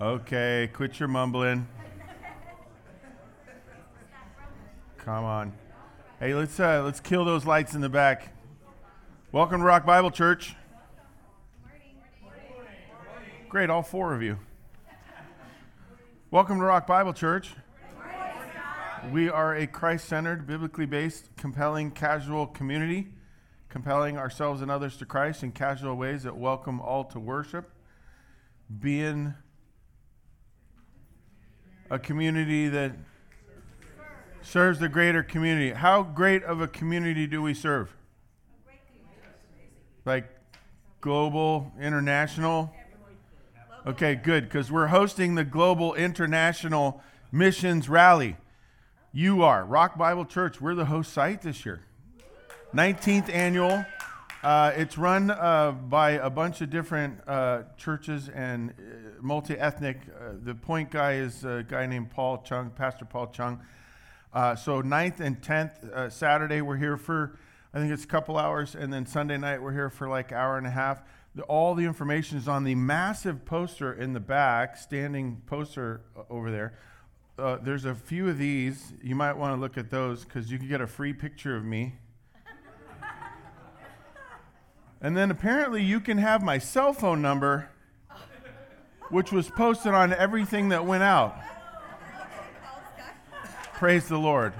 Okay, quit your mumbling. Come on. Hey, let's kill those lights in the back. Welcome to Rock Bible Church. Great, all four of you. Welcome to Rock Bible Church. We are a Christ-centered, biblically based, compelling, casual community, compelling ourselves and others to Christ in casual ways that welcome all to worship. Being a community that serves the greater community. How great of a community do we serve? Like global, international? Okay, good, because we're hosting the Global International Missions Rally. You are. Rock Bible Church, we're the host site this year. 19th annual. It's run by a bunch of different churches and multi-ethnic. The point guy is a guy named Paul Chung, Pastor Paul Chung. So 9th and 10th, Saturday, we're here for, I think it's a couple hours, and then Sunday night, we're here for like an hour and a half. All the information is on the massive poster in the back, standing poster over there. There's a few of these. You might want to look at those because you can get a free picture of me. And then apparently you can have my cell phone number, which was posted on everything that went out. Praise the Lord.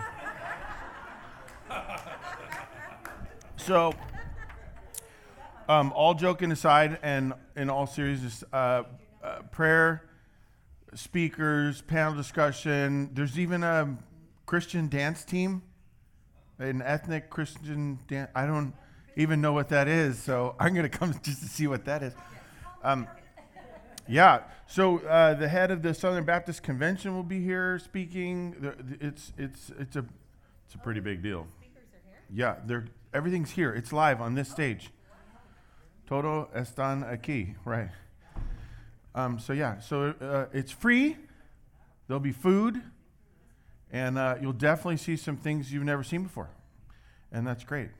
So, all joking aside, and in all seriousness, prayer, speakers, panel discussion. There's even a Christian dance team, an ethnic Christian dance. I don't even know what that is, so I'm going to come just to see what that is. So the head of the Southern Baptist Convention will be here speaking. It's a pretty big deal. Speakers are here? Yeah, everything's here. It's live on this stage. Todo están aquí, right? It's free. There'll be food, and you'll definitely see some things you've never seen before, and that's great.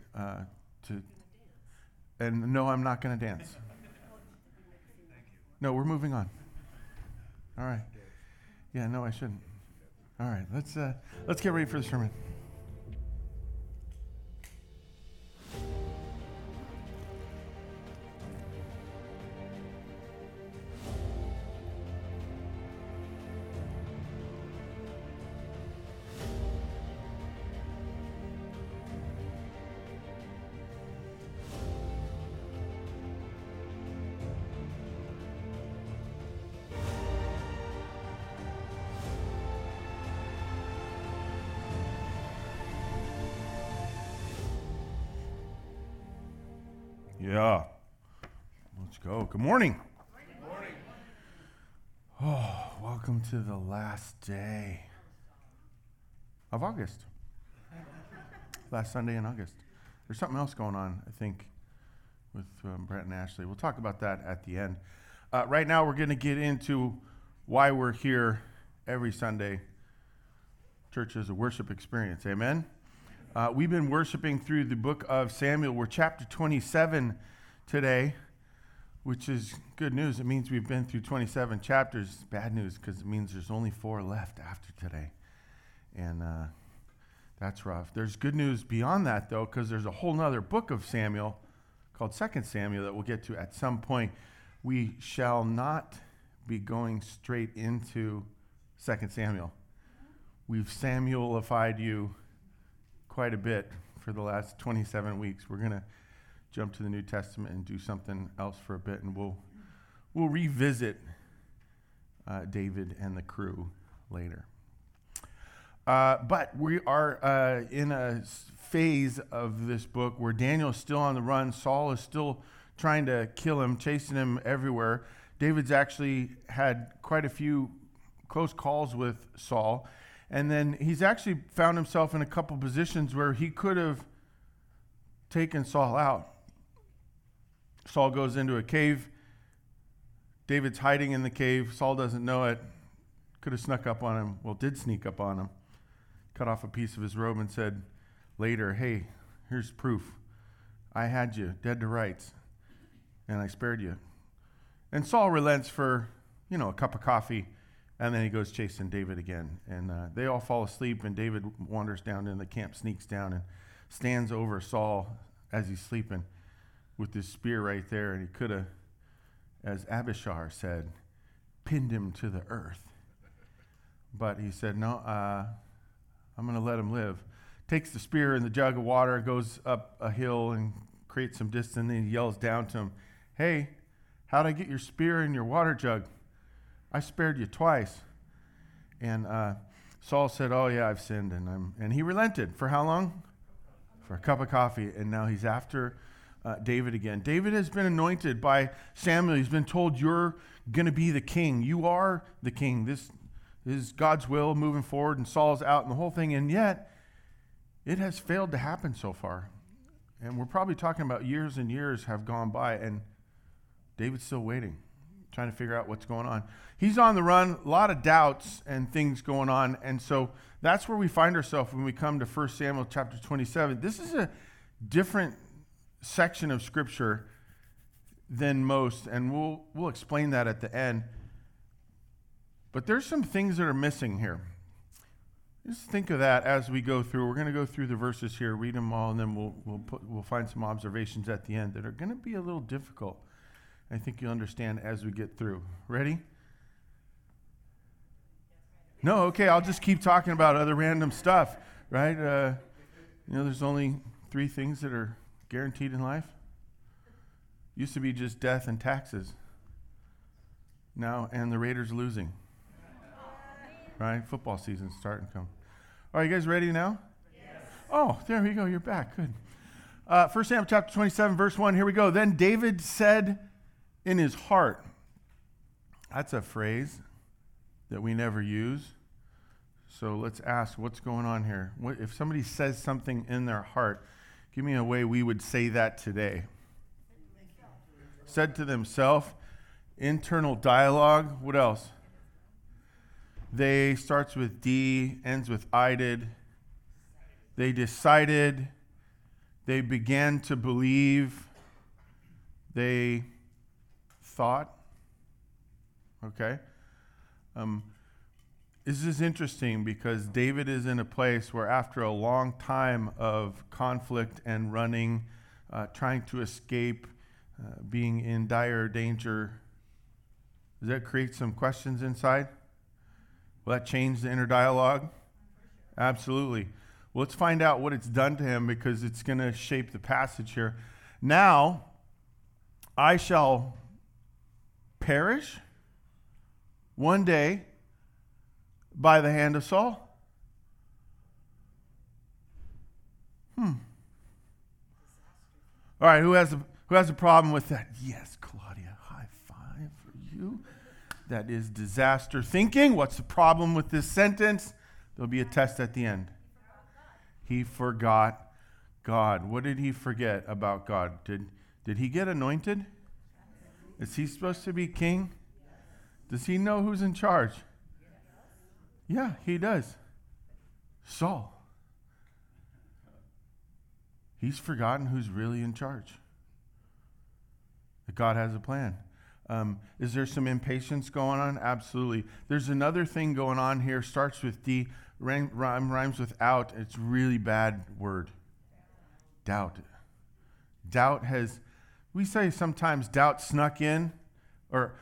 And no, I'm not going to dance. No, we're moving on. All right. Yeah, no, I shouldn't. All right, let's get ready for the sermon. Yeah, let's go. Good morning. Good morning. Oh, welcome to the last day of August. Last Sunday in August. There's something else going on, I think, with Brent and Ashley. We'll talk about that at the end. Right now, we're going to get into why we're here every Sunday. Church is a worship experience. Amen? We've been worshiping through the book of Samuel. We're chapter 27 today, which is good news. It means we've been through 27 chapters. Bad news, because it means there's only 4 left after today. And that's rough. There's good news beyond that, though, because there's a whole other book of Samuel called 2 Samuel that we'll get to at some point. We shall not be going straight into 2 Samuel. We've Samuelified you quite a bit for the last 27 weeks. We're going to jump to the New Testament and do something else for a bit, and we'll revisit David and the crew later. But we are in a phase of this book where Daniel's still on the run. Saul is still trying to kill him, chasing him everywhere. David's actually had quite a few close calls with Saul. And then he's actually found himself in a couple positions where he could have taken Saul out. Saul goes into a cave. David's hiding in the cave. Saul doesn't know it. Could have snuck up on him. Well, did sneak up on him. cut off a piece of his robe and said later, hey, here's proof. I had you dead to rights, and I spared you. And Saul relents for, you know, a cup of coffee, and then he goes chasing David again. And they all fall asleep, and David wanders down in the camp, sneaks down, and stands over Saul as he's sleeping with his spear right there. And he could have, as Abishar said, pinned him to the earth. But he said, no, I'm going to let him live. Takes the spear and the jug of water, goes up a hill and creates some distance, and then he yells down to him, hey, how'd I get your spear and your water jug? I spared you twice. And Saul said, oh, yeah, I've sinned. And he relented. For how long? For a cup of coffee. And now he's after David again. David has been anointed by Samuel. He's been told, you're going to be the king. You are the king. This is God's will moving forward, and Saul's out and the whole thing. And yet, it has failed to happen so far. And we're probably talking about years and years have gone by, and David's still waiting, trying to figure out what's going on. He's on the run, a lot of doubts and things going on. And so that's where we find ourselves when we come to 1 Samuel chapter 27. This is a different section of Scripture than most, and we'll explain that at the end. But there's some things that are missing here. Just think of that as we go through. We're going to go through the verses here, read them all, and then we'll find some observations at the end that are going to be a little difficult. I think you'll understand as we get through. Ready? No, okay, I'll just keep talking about other random stuff, right? There's only three things that are guaranteed in life. Used to be just death and taxes. Now, and the Raiders losing. Right? Football season starting to come. All right, you guys ready now? Yes. Oh, there we go. You're back. Good. 1 Samuel chapter 27, verse 1. Here we go. Then David said in his heart. That's a phrase that we never use. So let's ask, what's going on here? What, if somebody says something in their heart, give me a way we would say that today. Said to themselves. Internal dialogue. What else? They starts with D, ends with I did. They decided. They began to believe. They thought. Okay. This is interesting because David is in a place where after a long time of conflict and running, trying to escape, being in dire danger, does that create some questions inside? Will that change the inner dialogue? Absolutely. Well, let's find out what it's done to him because it's going to shape the passage here. Now, I shall perish one day by the hand of Saul. All right, who has a problem with that? Yes, Claudia, high five for you. That is disaster thinking. What's the problem with this sentence? There'll be a test at the end. He forgot God. What did he forget about God? Did he get anointed? Is he supposed to be king? Does he know who's in charge? Yeah, he does. Saul. He's forgotten who's really in charge. That God has a plan. Is there some impatience going on? Absolutely. There's another thing going on here. Starts with D, rhymes with out. It's really bad word. Doubt. Doubt has, we say sometimes doubt snuck in or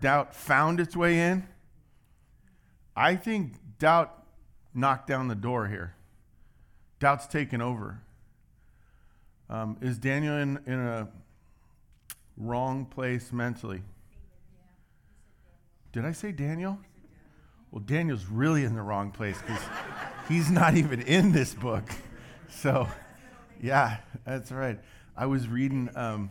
doubt found its way in. I think doubt knocked down the door here. Doubt's taken over. Is Daniel in a wrong place mentally? Did I say Daniel? Well, Daniel's really in the wrong place because he's not even in this book. So, yeah, that's right. I was reading, I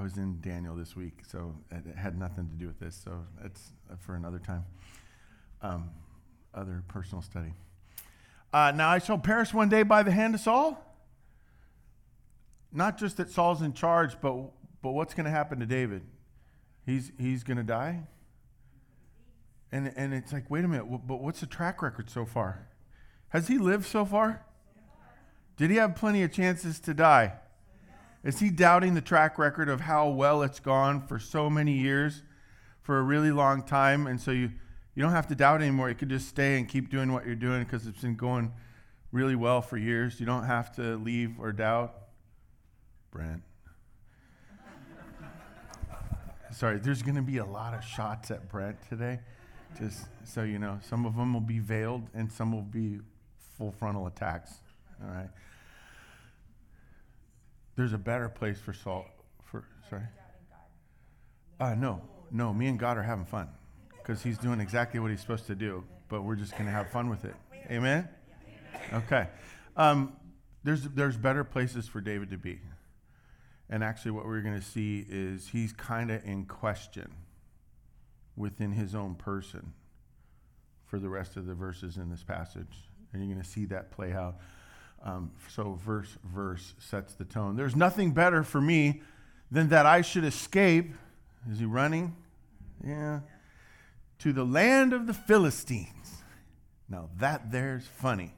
was in Daniel this week, so it had nothing to do with this. So that's for another time, other personal study. Now I shall perish one day by the hand of Saul. Not just that Saul's in charge, but what's going to happen to David? He's going to die. And it's like, wait a minute, but what's the track record so far? Has he lived so far? Did he have plenty of chances to die? Is he doubting the track record of how well it's gone for so many years, for a really long time? And so you don't have to doubt anymore. You could just stay and keep doing what you're doing because it's been going really well for years. You don't have to leave or doubt. Brent. Sorry, there's going to be a lot of shots at Brent today. Just so you know, some of them will be veiled and some will be full frontal attacks. All right. There's a better place for Saul. No, me and God are having fun because he's doing exactly what he's supposed to do, but we're just going to have fun with it. Amen? Okay. There's better places for David to be. And actually what we're going to see is he's kind of in question within his own person for the rest of the verses in this passage. And you're going to see that play out. So verse sets the tone. There's nothing better for me than that I should escape. Is he running? Yeah. To the land of the Philistines. Now that there's funny.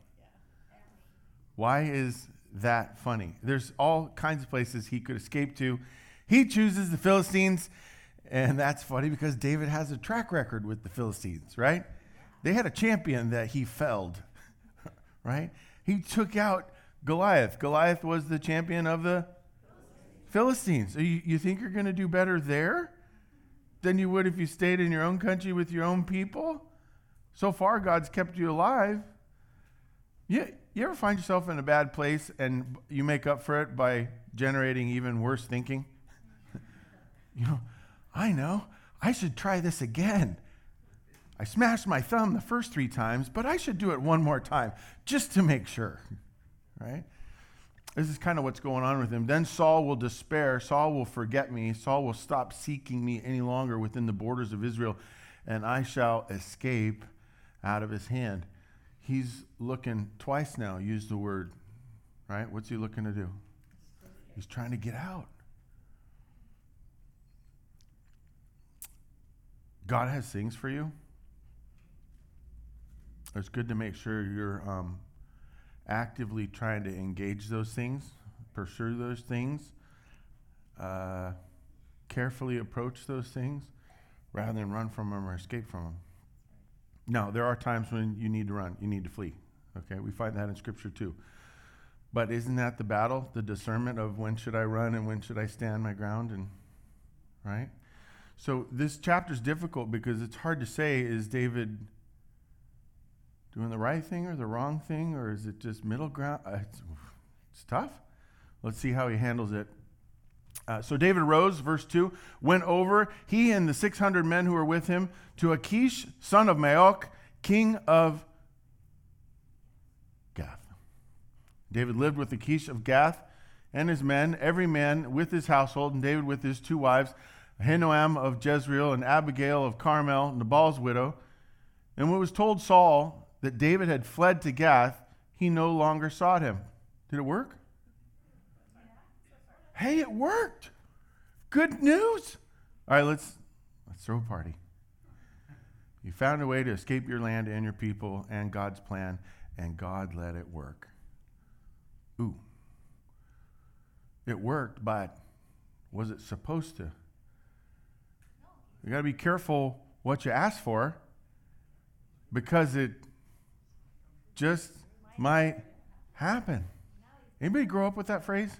Why is that funny? There's all kinds of places he could escape to. He chooses the Philistines, and that's funny because David has a track record with the Philistines, right? They had a champion that he felled, right? He took out Goliath. Goliath was the champion of the Philistines. You think you're going to do better there than you would if you stayed in your own country with your own people? So far, God's kept you alive. Yeah. You ever find yourself in a bad place and you make up for it by generating even worse thinking? I should try this again. I smashed my thumb the first 3 times, but I should do it one more time just to make sure, right? This is kind of what's going on with him. Then Saul will despair. Saul will forget me. Saul will stop seeking me any longer within the borders of Israel, and I shall escape out of his hand. He's looking twice now, use the word, right? What's he looking to do? He's trying to get out. God has things for you. It's good to make sure you're actively trying to engage those things, pursue those things, carefully approach those things, rather than run from them or escape from them. Now, there are times when you need to run, you need to flee, okay? We find that in Scripture too. But isn't that the battle, the discernment of when should I run and when should I stand my ground, and right? So this chapter's difficult because it's hard to say, is David doing the right thing or the wrong thing, or is it just middle ground? It's tough. Let's see how he handles it. So David rose, verse 2, went over, he and the 600 men who were with him, to Achish, son of Maok, king of Gath. David lived with Achish of Gath and his men, every man with his household, and David with his 2 wives, Ahinoam of Jezreel and Abigail of Carmel, Nabal's widow. And when it was told Saul that David had fled to Gath, he no longer sought him. Did it work? Hey, it worked. Good news. All right, let's throw a party. You found a way to escape your land and your people and God's plan, and God let it work. Ooh. It worked, but was it supposed to? You got to be careful what you ask for because it just might happen. Anybody grow up with that phrase?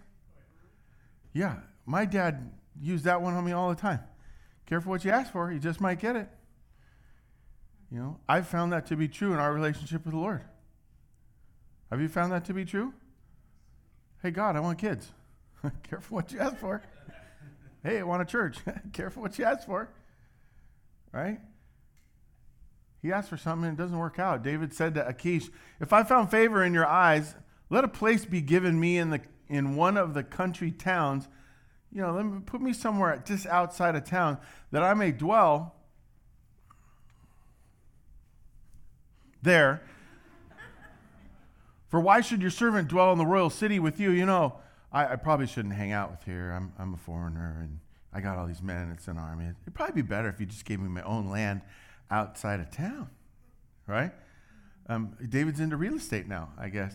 Yeah, my dad used that one on me all the time. Careful what you ask for, you just might get it. You know, I've found that to be true in our relationship with the Lord. Have you found that to be true? Hey, God, I want kids. Careful what you ask for. Hey, I want a church. Careful what you ask for. Right? He asked for something and it doesn't work out. David said to Achish, if I found favor in your eyes, let a place be given me in one of the country towns, put me somewhere just outside of town that I may dwell there. For why should your servant dwell in the royal city with you? I probably shouldn't hang out with here. I'm a foreigner and I got all these men and it's an army. It'd probably be better if you just gave me my own land outside of town, right? David's into real estate now, I guess,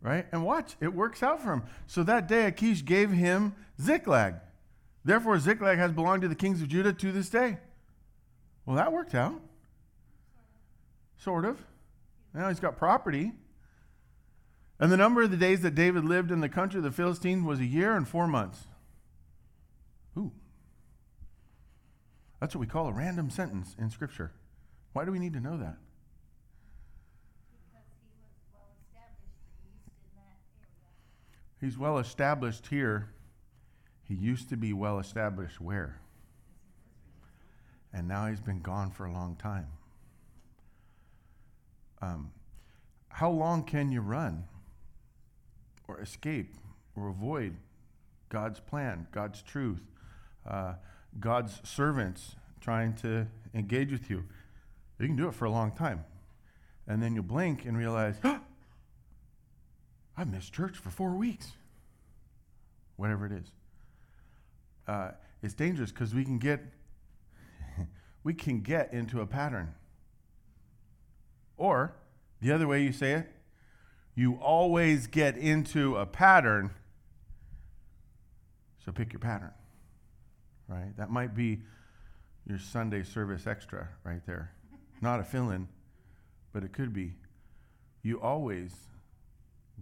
right? And watch, it works out for him. So that day, Achish gave him Ziklag. Therefore, Ziklag has belonged to the kings of Judah to this day. Well, that worked out. Sort of. Now he's got property. And the number of the days that David lived in the country of the Philistines was 1 year and 4 months. Ooh. That's what we call a random sentence in Scripture. Why do we need to know that? Because he was well established in that area. He's well established here. He used to be well established where? And now he's been gone for a long time. How long can you run or escape or avoid God's plan, God's truth, God's servants trying to engage with you? You can do it for a long time. And then you blink and realize, oh, I missed church for 4 weeks. Whatever it is. It's dangerous because we can get into a pattern. Or, the other way you say it, you always get into a pattern, so pick your pattern, right? That might be your Sunday service extra right there. Not a fill-in, but it could be. You always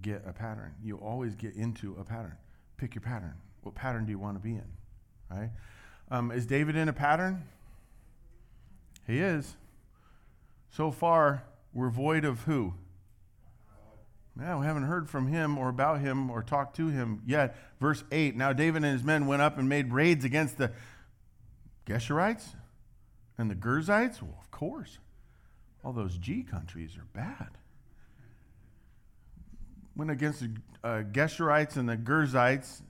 get a pattern. You always get into a pattern. Pick your pattern. What pattern do you want to be in, right? Is David in a pattern? He is. So far, we're void of who? Now, we haven't heard from him or about him or talked to him yet. Verse 8, now David and his men went up and made raids against the Geshurites and the Gerzites. Well, of course. All those G countries are bad. Went against the Geshurites and the Gerzites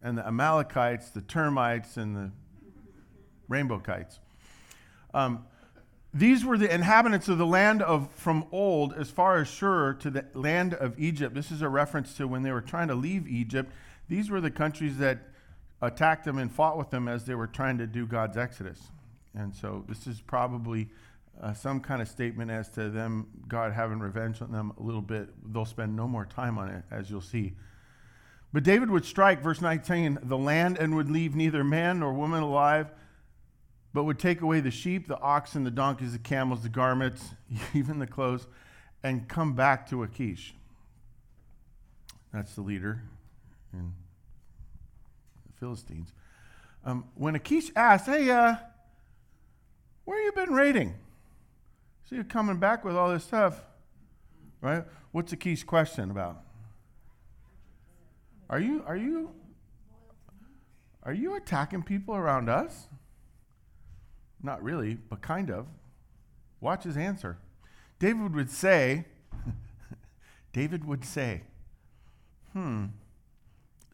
and the Amalekites, the termites, and the rainbowkites. These were the inhabitants of the land from old, as far as Shur, to the land of Egypt. This is a reference to when they were trying to leave Egypt. These were the countries that attacked them and fought with them as they were trying to do God's exodus. And so this is probably some kind of statement as to them, God having revenge on them a little bit. They'll spend no more time on it, as you'll see. But David would strike, verse 19, the land and would leave neither man nor woman alive, but would take away the sheep, the oxen, the donkeys, the camels, the garments, even the clothes, and come back to Achish. That's the leader in the Philistines. When Achish asked, hey, where you been raiding? So you're coming back with all this stuff, right? What's Achish's question about? Are you attacking people around us? Not really, but kind of. Watch his answer. David would say, does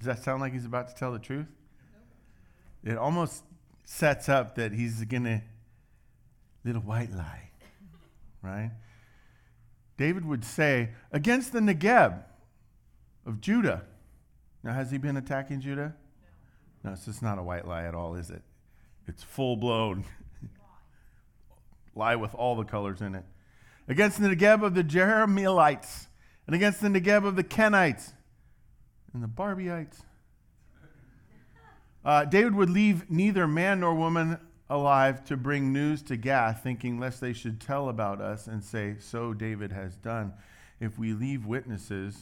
that sound like he's about to tell the truth? Nope. It almost sets up that he's going to, little white lie, right? David would say, against the Negev of Judah. Now, has he been attacking Judah? No, it's just not a white lie at all, is it? It's full-blown. Lie with all the colors in it. Against the Negev of the Jerahmeelites, and against the Negev of the Kenites, and the Barbieites. David would leave neither man nor woman alive to bring news to Gath, thinking lest they should tell about us and say, so David has done. If we leave witnesses,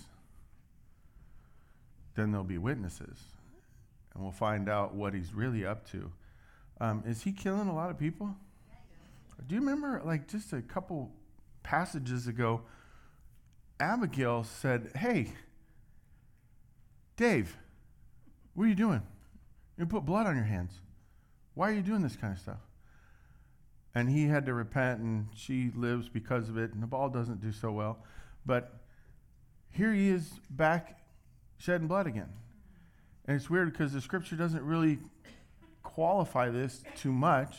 then there'll be witnesses, and we'll find out what he's really up to. Is he killing a lot of people? Do you remember, like, just a couple passages ago, Abigail said, hey, Dave, what are you doing? You put blood on your hands. Why are you doing this kind of stuff? And he had to repent, and she lives because of it, and Nabal doesn't do so well. But here he is back shedding blood again. And it's weird because the Scripture doesn't really qualify this too much.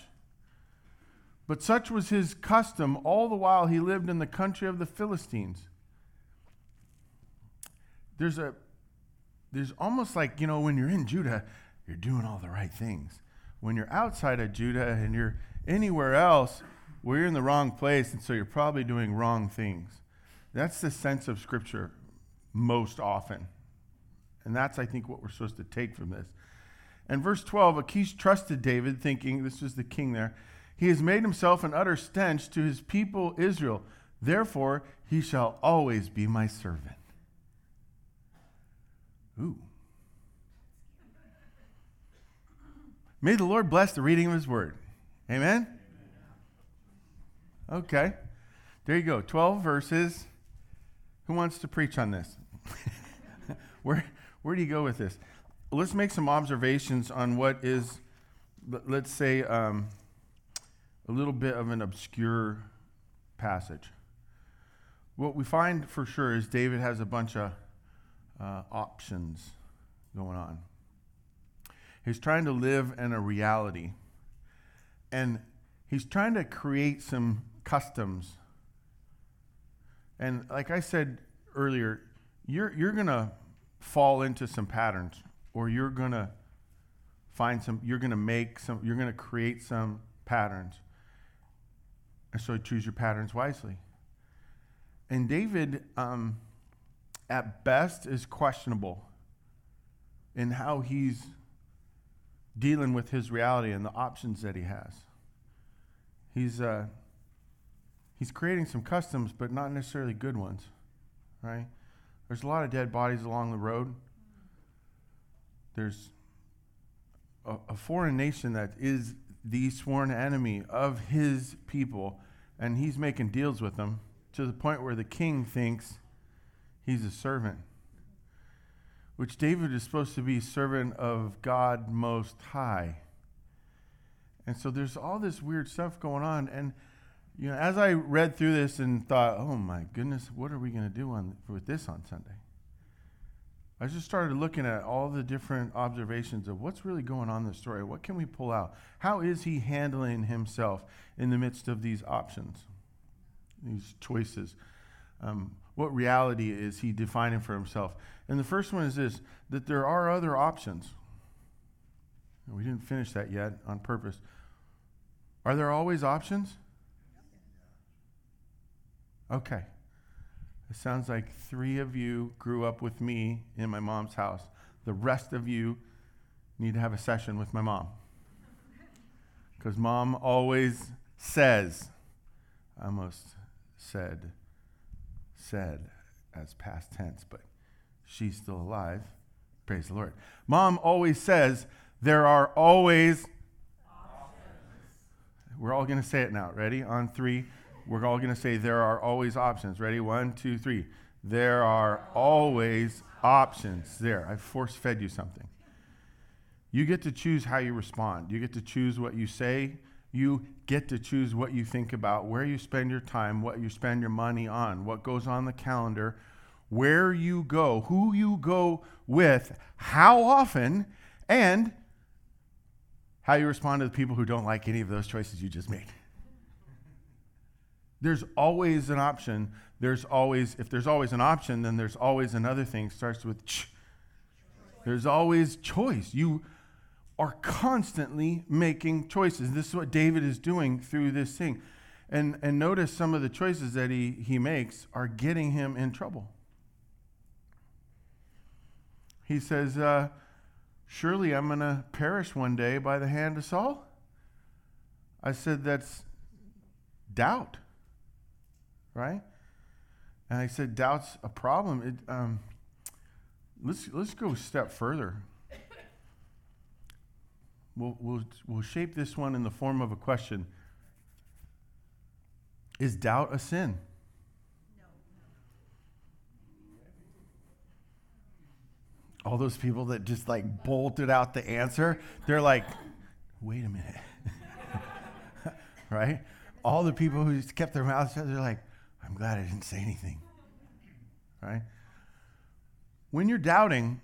But such was his custom all the while he lived in the country of the Philistines. There's almost like, when you're in Judah, you're doing all the right things. When you're outside of Judah and you're Anywhere else, we're in the wrong place, and so you're probably doing wrong things. That's the sense of Scripture most often. And that's, I think, what we're supposed to take from this. And verse 12, Achish trusted David, thinking, this is the king there, he has made himself an utter stench to his people Israel. Therefore, he shall always be my servant. Ooh. May the Lord bless the reading of his word. Amen? Okay. There you go. 12 verses. Who wants to preach on this? Where do you go with this? Let's make some observations on what is, let's say, a little bit of an obscure passage. What we find for sure is David has a bunch of options going on. He's trying to live in a reality, and he's trying to create some customs. And like I said earlier, you're gonna fall into some patterns, or you're gonna create some patterns. And so choose your patterns wisely. And David, at best, is questionable in how he's dealing with his reality and the options that he has. He's creating some customs, but not necessarily good ones, right? There's a lot of dead bodies along the road. There's a foreign nation that is the sworn enemy of his people, and he's making deals with them to the point where the king thinks he's a servant, which David is supposed to be servant of God Most High. And so there's all this weird stuff going on. And you know, as I read through this and thought, oh my goodness, what are we going to do with this on Sunday? I just started looking at all the different observations of what's really going on in the story. What can we pull out? How is he handling himself in the midst of these options, these choices? What reality is he defining for himself? And the first one is this, that there are other options. And we didn't finish that yet on purpose. Are there always options? Okay. It sounds like 3 of you grew up with me in my mom's house. The rest of you need to have a session with my mom. Because mom always says, I almost said as past tense, but she's still alive. Praise the Lord. Mom always says, there are always options. We're all going to say it now. Ready? On 3. We're all going to say there are always options. Ready? 1, 2, 3. There are always options. There. I force-fed you something. You get to choose how you respond. You get to choose what you say. You get to choose what you think about, where you spend your time, what you spend your money on, what goes on the calendar, where you go, who you go with, how often, and how you respond to the people who don't like any of those choices you just made. There's always an option. If there's always an option, then there's always another thing. Starts with ch. There's always choice. You are constantly making choices. This is what David is doing through this thing. And notice some of the choices that he makes are getting him in trouble. He says, surely I'm going to perish one day by the hand of Saul. I said, that's doubt. Right? And I said, doubt's a problem. Let's go a step further. We'll shape this one in the form of a question. Is doubt a sin? No. All those people that just like bolted out the answer, they're like, wait a minute. Right? All the people who just kept their mouths shut, they're like, I'm glad I didn't say anything, right? When you're doubting,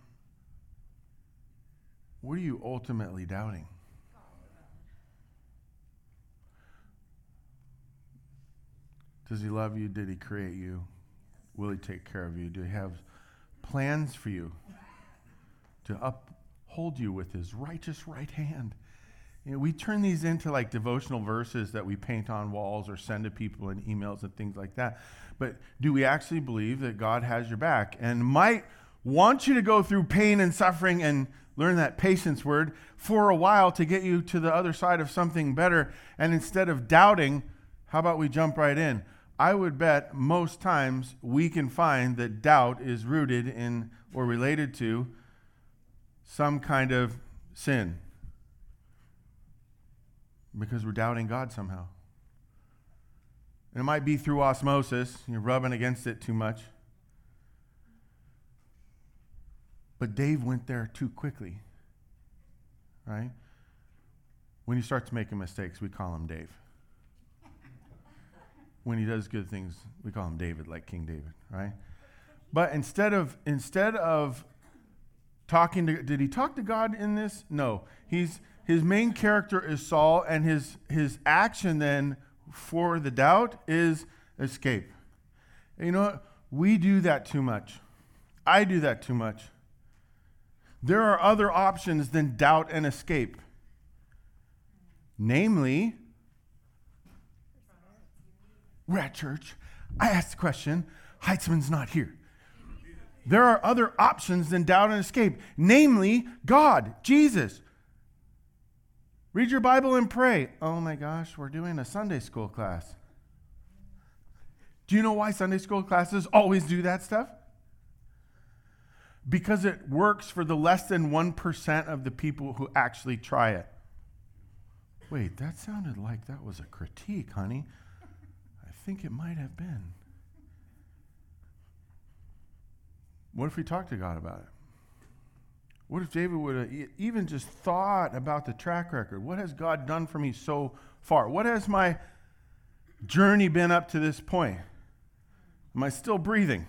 what are you ultimately doubting? Does he love you? Did he create you? Will he take care of you? Do he have plans for you to uphold you with his righteous right hand? You know, we turn these into like devotional verses that we paint on walls or send to people in emails and things like that. But do we actually believe that God has your back and might want you to go through pain and suffering and learn that patience word for a while to get you to the other side of something better? And instead of doubting, how about we jump right in? I would bet most times we can find that doubt is rooted in or related to some kind of sin, because we're doubting God somehow. And it might be through osmosis, you're rubbing against it too much. But Dave went there too quickly, right? When he starts making mistakes, we call him Dave. When he does good things, we call him David, like King David, right? But instead of talking to, did he talk to God in this? No, his main character is Saul, and his action then for the doubt is escape. And you know what? We do that too much. I do that too much. There are other options than doubt and escape. Namely, we're at church. I asked the question. Heitzman's not here. There are other options than doubt and escape. Namely, God, Jesus. Read your Bible and pray. Oh my gosh, we're doing a Sunday school class. Do you know why Sunday school classes always do that stuff? Because it works for the less than 1% of the people who actually try it. Wait, that sounded like that was a critique, honey. I think it might have been. What if we talked to God about it? What if David would have even just thought about the track record? What has God done for me so far? What has my journey been up to this point? Am I still breathing?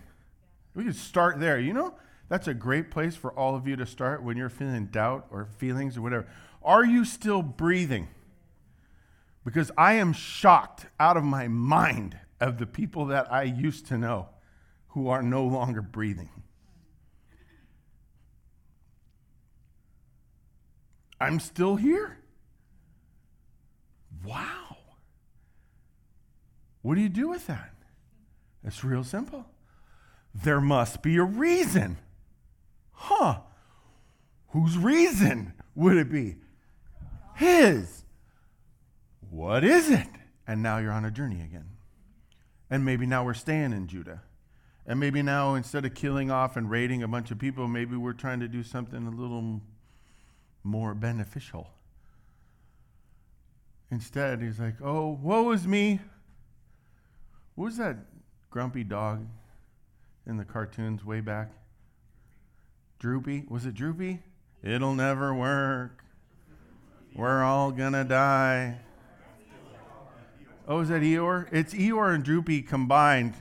We could start there. You know, that's a great place for all of you to start when you're feeling doubt or feelings or whatever. Are you still breathing? Because I am shocked out of my mind of the people that I used to know who are no longer breathing. I'm still here? Wow. What do you do with that? It's real simple. There must be a reason. Huh. Whose reason would it be? His. What is it? And now you're on a journey again. And maybe now we're staying in Judah. And maybe now instead of killing off and raiding a bunch of people, maybe we're trying to do something a little more beneficial. Instead, he's like, oh, woe is me. What was that grumpy dog in the cartoons way back? Droopy? Was it Droopy? It'll never work. We're all gonna die. Oh, is that Eeyore? It's Eeyore and Droopy combined.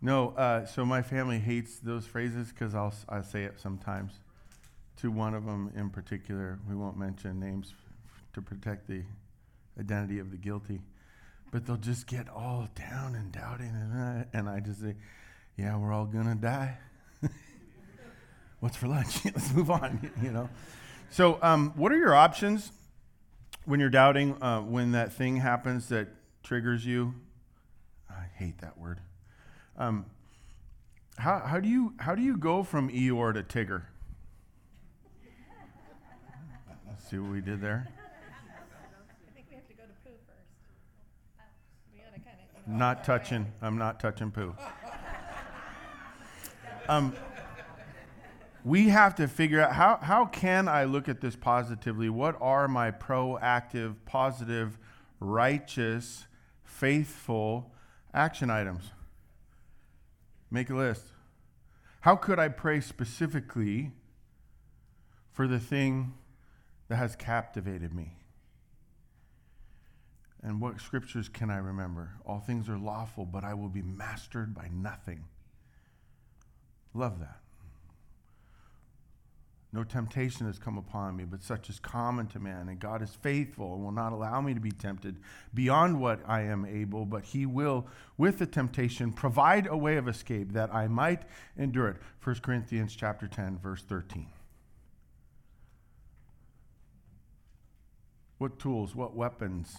No, so my family hates those phrases because I'll say it sometimes. To one of them in particular, we won't mention names to protect the identity of the guilty, but they'll just get all down and doubting, and I just say, yeah, we're all gonna die. What's for lunch? Let's move on, you know. So what are your options when you're doubting, when that thing happens that triggers you? I hate that word. How do you go from Eeyore to Tigger? See what we did there? I think we have to go to poo first. We gotta kinda not touching. I'm not touching poo. We have to figure out how can I look at this positively? What are my proactive, positive, righteous, faithful action items? Make a list. How could I pray specifically for the thing that has captivated me? And what scriptures can I remember? All things are lawful, but I will be mastered by nothing. Love that. No temptation has come upon me, but such is common to man. And God is faithful and will not allow me to be tempted beyond what I am able, but he will, with the temptation, provide a way of escape that I might endure it. 1 Corinthians chapter 10, verse 13. What tools? What weapons?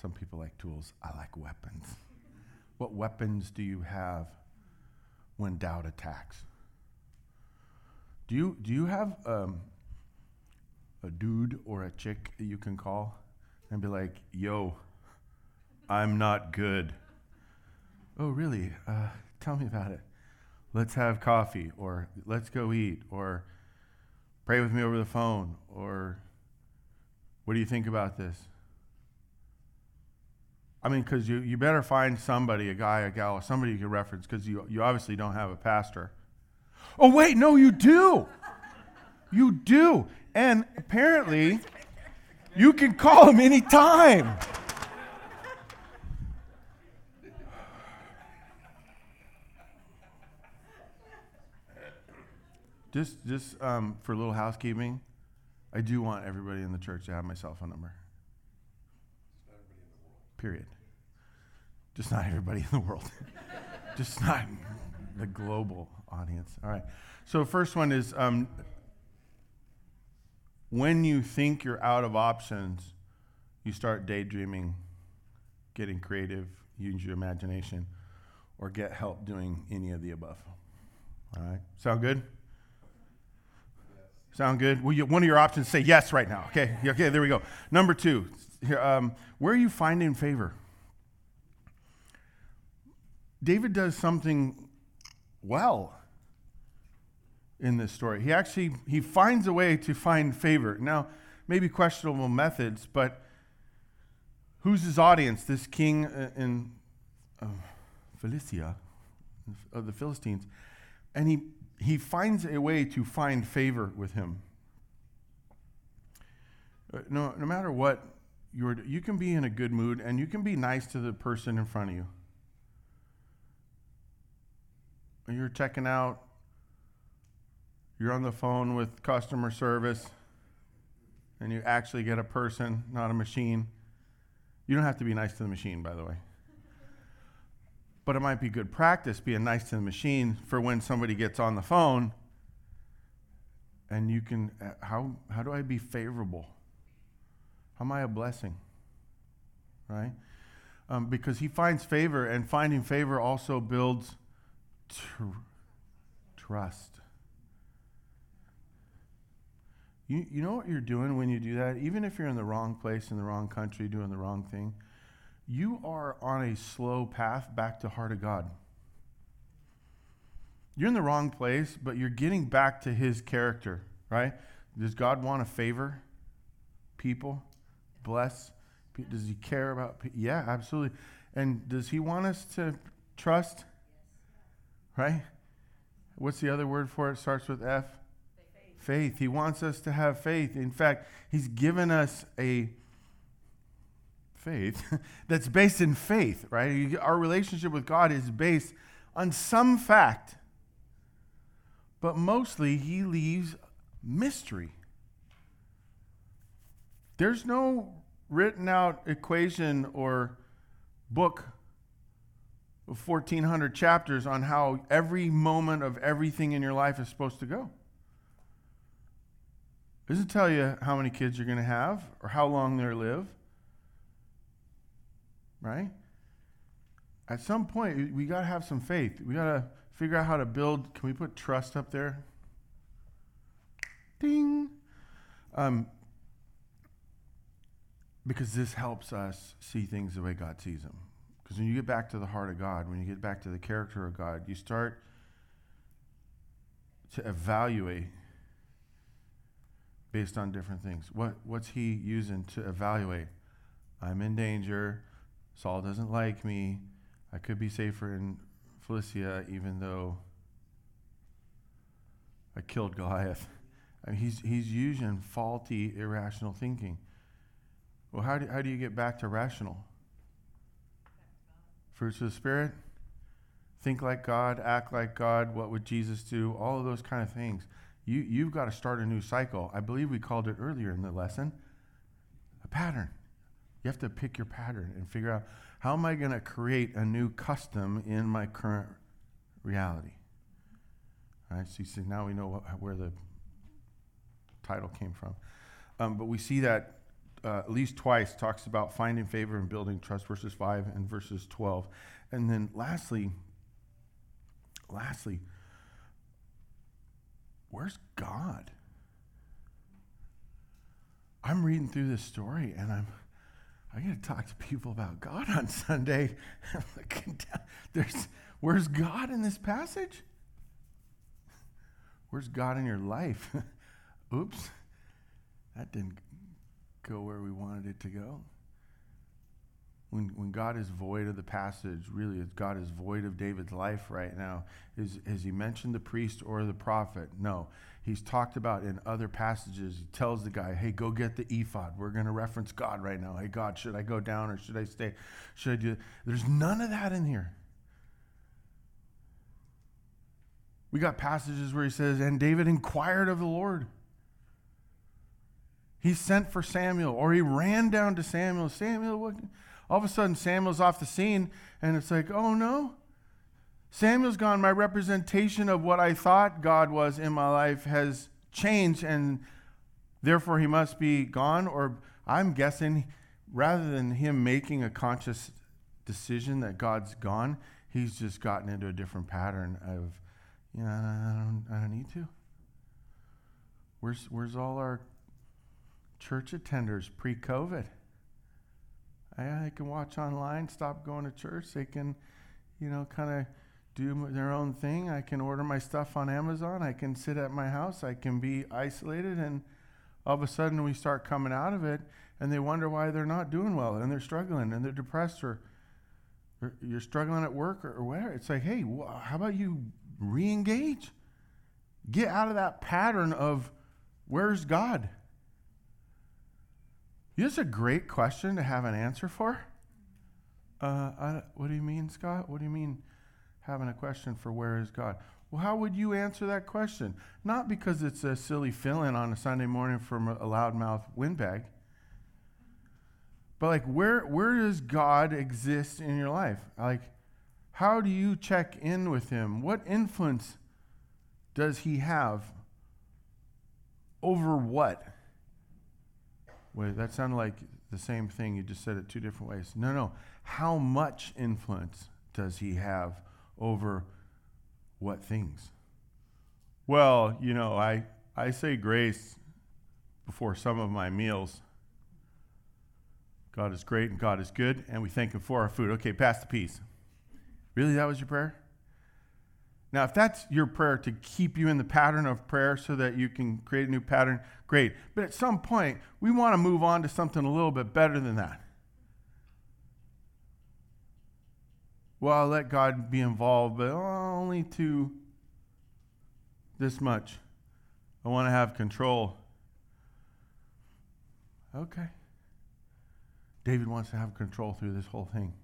Some people like tools. I like weapons. What weapons do you have when doubt attacks? Do you have a dude or a chick that you can call and be like, yo, I'm not good. Oh, really? Tell me about it. Let's have coffee, or let's go eat, or pray with me over the phone, or what do you think about this? I mean, because you better find somebody, a guy, a gal, or somebody you can reference, because you obviously don't have a pastor. Oh, wait, no, you do. You do. And apparently, you can call him anytime. Just for a little housekeeping, I do want everybody in the church to have my cell phone number. Period. Just not everybody in the world. Just not the global audience. All right. So first one is when you think you're out of options, you start daydreaming, getting creative, use your imagination, or get help doing any of the above. All right. Sound good? Sound good? Well, one of your options say yes right now. Okay, okay, there we go. Number two, where are you finding favor? David does something well in this story. He finds a way to find favor. Now, maybe questionable methods, but who's his audience? This king in Philistia, of the Philistines, and he finds a way to find favor with him. No matter what, you can be in a good mood and you can be nice to the person in front of you. You're checking out. You're on the phone with customer service and you actually get a person, not a machine. You don't have to be nice to the machine, by the way. But it might be good practice being nice to the machine for when somebody gets on the phone and you can, how do I be favorable? How am I a blessing? Right? Because he finds favor, and finding favor also builds trust. You know what you're doing when you do that? Even if you're in the wrong place, in the wrong country, doing the wrong thing, you are on a slow path back to heart of God. You're in the wrong place, but you're getting back to his character, right? Does God want to favor people, bless? Does he care about people? Yeah, absolutely. And does he want us to trust? Right? What's the other word for it? It starts with F. Faith. He wants us to have faith. In fact, he's given us a faith that's based in faith, right? Our relationship with God is based on some fact, but mostly he leaves mystery. There's no written out equation or book of 1,400 chapters on how every moment of everything in your life is supposed to go. It doesn't tell you how many kids you're going to have or how long they'll live. Right? At some point, we got to have some faith. We got to figure out how to build. Can we put trust up there? Ding! Because this helps us see things the way God sees them. Because when you get back to the heart of God, when you get back to the character of God, you start to evaluate based on different things. What's he using to evaluate? I'm in danger. Saul doesn't like me. I could be safer in Philistia, even though I killed Goliath. I mean, he's using faulty, irrational thinking. Well, how do you get back to rational? Fruits of the Spirit, think like God, act like God. What would Jesus do? All of those kind of things. You've got to start a new cycle. I believe we called it earlier in the lesson, a pattern. You have to pick your pattern and figure out, how am I going to create a new custom in my current reality? All right, so you see, now we know where the title came from. But we see that at least twice talks about finding favor and building trust, verses 5 and verses 12. And then lastly, where's God? I'm reading through this story, and I got to talk to people about God on Sunday. Where's God in this passage? Where's God in your life? Oops, that didn't go where we wanted it to go. When God is void of the passage, really, God is void of David's life right now. Has he mentioned the priest or the prophet? No. He's talked about in other passages. He tells the guy, hey, go get the ephod. We're going to reference God right now. Hey, God, should I go down or should I stay? Should I do? There's none of that in here. We got passages where he says, and David inquired of the Lord. He sent for Samuel, or he ran down to Samuel. Samuel, what? All of a sudden, Samuel's off the scene, and it's like, oh, no. Samuel's gone. My representation of what I thought God was in my life has changed, and therefore he must be gone. Or I'm guessing, rather than him making a conscious decision that God's gone, he's just gotten into a different pattern of, you know, I don't need to. Where's all our church attenders pre-COVID? They can watch online, stop going to church. They can, you know, kind of do their own thing. I can order my stuff on Amazon. I can sit at my house. I can be isolated. And all of a sudden we start coming out of it, and they wonder why they're not doing well, and they're struggling, and they're depressed, or you're struggling at work or whatever. It's like, hey, how about you re-engage? Get out of that pattern of where's God? This is a great question to have an answer for. What do you mean, Scott? What do you mean having a question for where is God? Well, how would you answer that question? Not because it's a silly fill-in on a Sunday morning from a loudmouth windbag, but like where does God exist in your life? Like, how do you check in with him? What influence does he have over what? Wait, that sounded like the same thing. You just said it two different ways. No. How much influence does he have over what things? Well, you know, I say grace before some of my meals. God is great and God is good, and we thank him for our food. Okay, pass the peas. Really, that was your prayer? Now, if that's your prayer to keep you in the pattern of prayer so that you can create a new pattern, great. But at some point, we want to move on to something a little bit better than that. Well, I'll let God be involved, but only to this much. I want to have control. Okay. David wants to have control through this whole thing.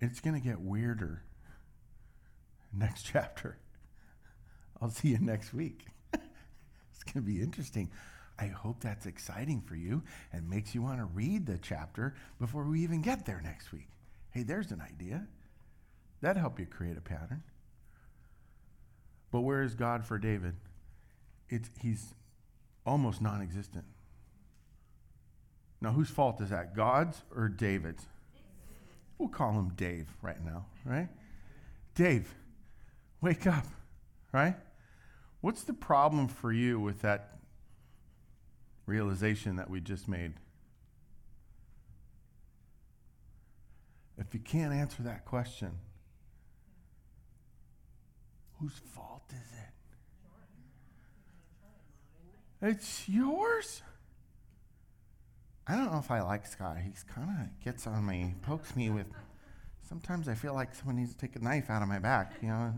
It's going to get weirder. Next chapter. I'll see you next week. It's going to be interesting. I hope that's exciting for you and makes you want to read the chapter before we even get there next week. Hey, there's an idea. That'll help you create a pattern. But where is God for David? He's almost non-existent. Now, whose fault is that? God's or David's? We'll call him Dave right now, right? Dave. Wake up, right? What's the problem for you with that realization that we just made? If you can't answer that question, whose fault is it? It's yours. I don't know if I like Scott. He's kind of gets on me, pokes me with... Sometimes I feel like someone needs to take a knife out of my back, you know?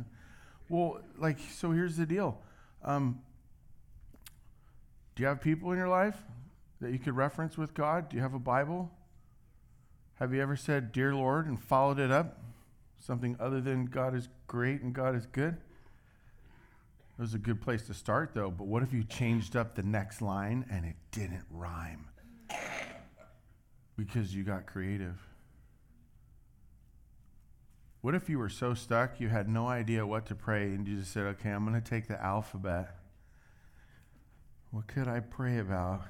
Well, like, so here's the deal. Do you have people in your life that you could reference with God? Do you have a Bible? Have you ever said, Dear Lord, and followed it up? Something other than God is great and God is good? That was a good place to start, though. But what if you changed up the next line and it didn't rhyme? Because you got creative. What if you were so stuck you had no idea what to pray and you just said, okay, I'm going to take the alphabet. What could I pray about?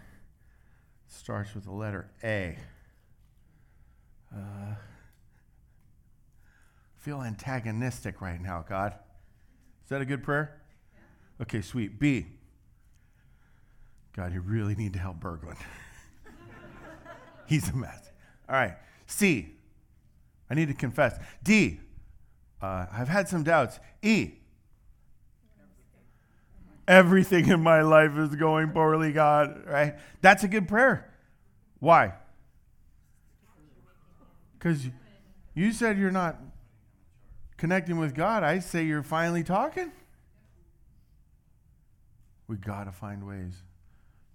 starts with the letter A. Feel antagonistic right now, God. Is that a good prayer? Yeah. Okay, sweet. B. God, you really need to help Berglund. He's a mess. All right. C. I need to confess. D. I've had some doubts. E. Everything in my life is going poorly, God, right? That's a good prayer. Why? Because you said you're not connecting with God. I say you're finally talking. We got to find ways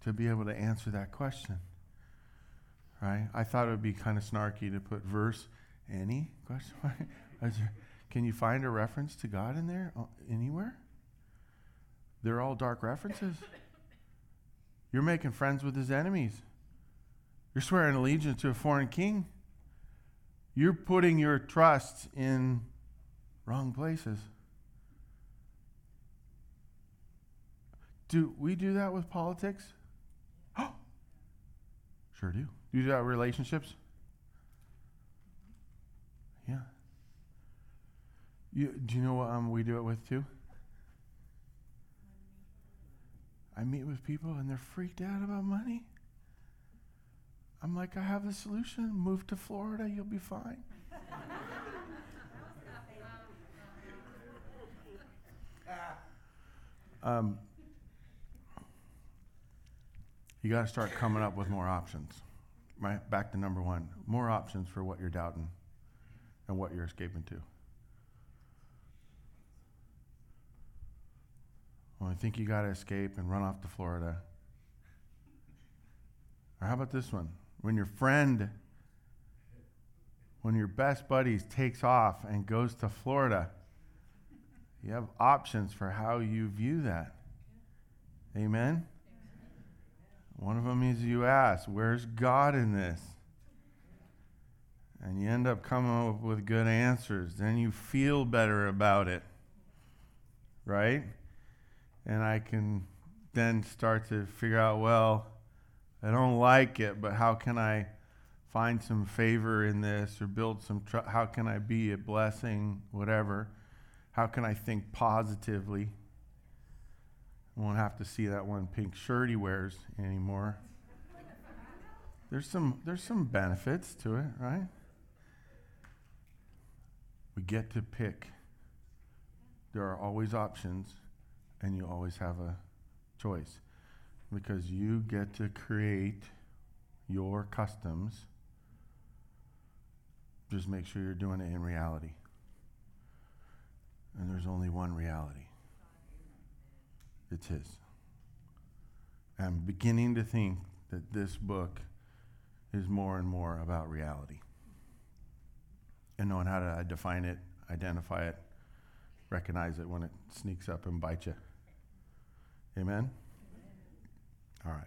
to be able to answer that question, right? I thought it would be kind of snarky to put verse any question mark. Can you find a reference to God in there anywhere? They're all dark references. You're making friends with his enemies. You're swearing allegiance to a foreign king. You're putting your trust in wrong places. Do we do that with politics? Oh, sure do. Do you do that with relationships? Yeah. Do you know what we do it with too? I meet with people and they're freaked out about money. I'm like, I have the solution. Move to Florida, you'll be fine. You got to start coming up with more options. Right? Back to number one. More options for what you're doubting and what you're escaping to. Well, I think you got to escape and run off to Florida. Or how about this one? When your best buddy takes off and goes to Florida, you have options for how you view that. Amen? One of them is you ask, where's God in this? And you end up coming up with good answers. Then you feel better about it. Right? And I can then start to figure out, well, I don't like it, but how can I find some favor in this or build some trust? How can I be a blessing, whatever? How can I think positively? I won't have to see that one pink shirt he wears anymore. There's some benefits to it, right? We get to pick. There are always options. And you always have a choice because you get to create your customs. Just make sure you're doing it in reality. And there's only one reality. It's his. I'm beginning to think that this book is more and more about reality. And knowing how to define it, identify it, recognize it when it sneaks up and bites you. Amen? All right.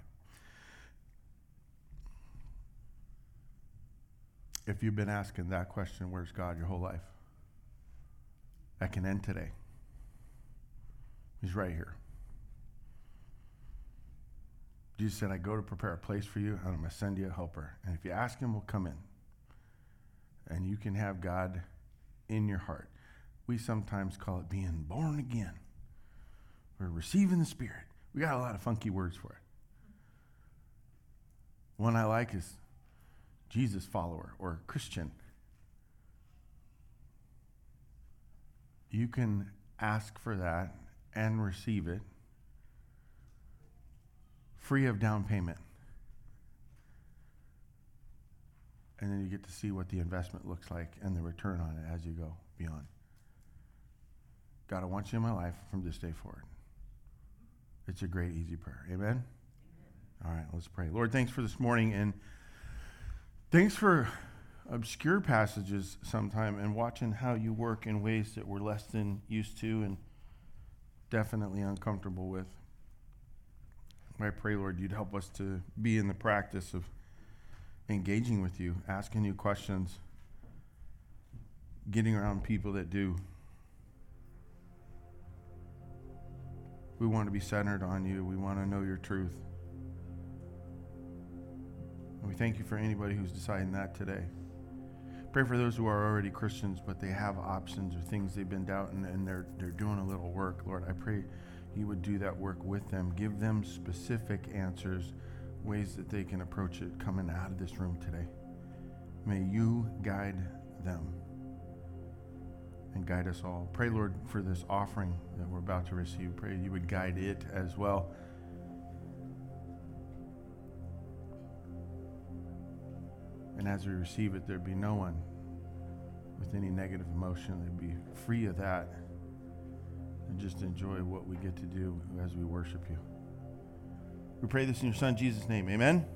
If you've been asking that question, where's God, your whole life, that can end today. He's right here. Jesus said, I go to prepare a place for you, and I'm going to send you a helper. And if you ask him, we'll come in. And you can have God in your heart. We sometimes call it being born again. We're receiving the Spirit. We got a lot of funky words for it. One I like is Jesus follower or Christian. You can ask for that and receive it free of down payment. And then you get to see what the investment looks like and the return on it as you go beyond. God, I want you in my life from this day forward. It's a great, easy prayer. Amen? Amen? All right, let's pray. Lord, thanks for this morning, and thanks for obscure passages sometime and watching how you work in ways that we're less than used to and definitely uncomfortable with. I pray, Lord, you'd help us to be in the practice of engaging with you, asking you questions, getting around people that do. We want to be centered on you. We want to know your truth. And we thank you for anybody who's deciding that today. Pray for those who are already Christians, but they have options or things they've been doubting, and they're doing a little work. Lord, I pray you would do that work with them. Give them specific answers, ways that they can approach it coming out of this room today. May you guide them and guide us all. Pray, Lord, for this offering that we're about to receive. Pray you would guide it as well. And as we receive it, there'd be no one with any negative emotion. They'd be free of that and just enjoy what we get to do as we worship you. We pray this in your Son, Jesus' name. Amen.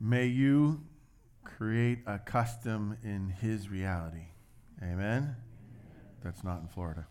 May you create a custom in his reality. Amen? That's not in Florida.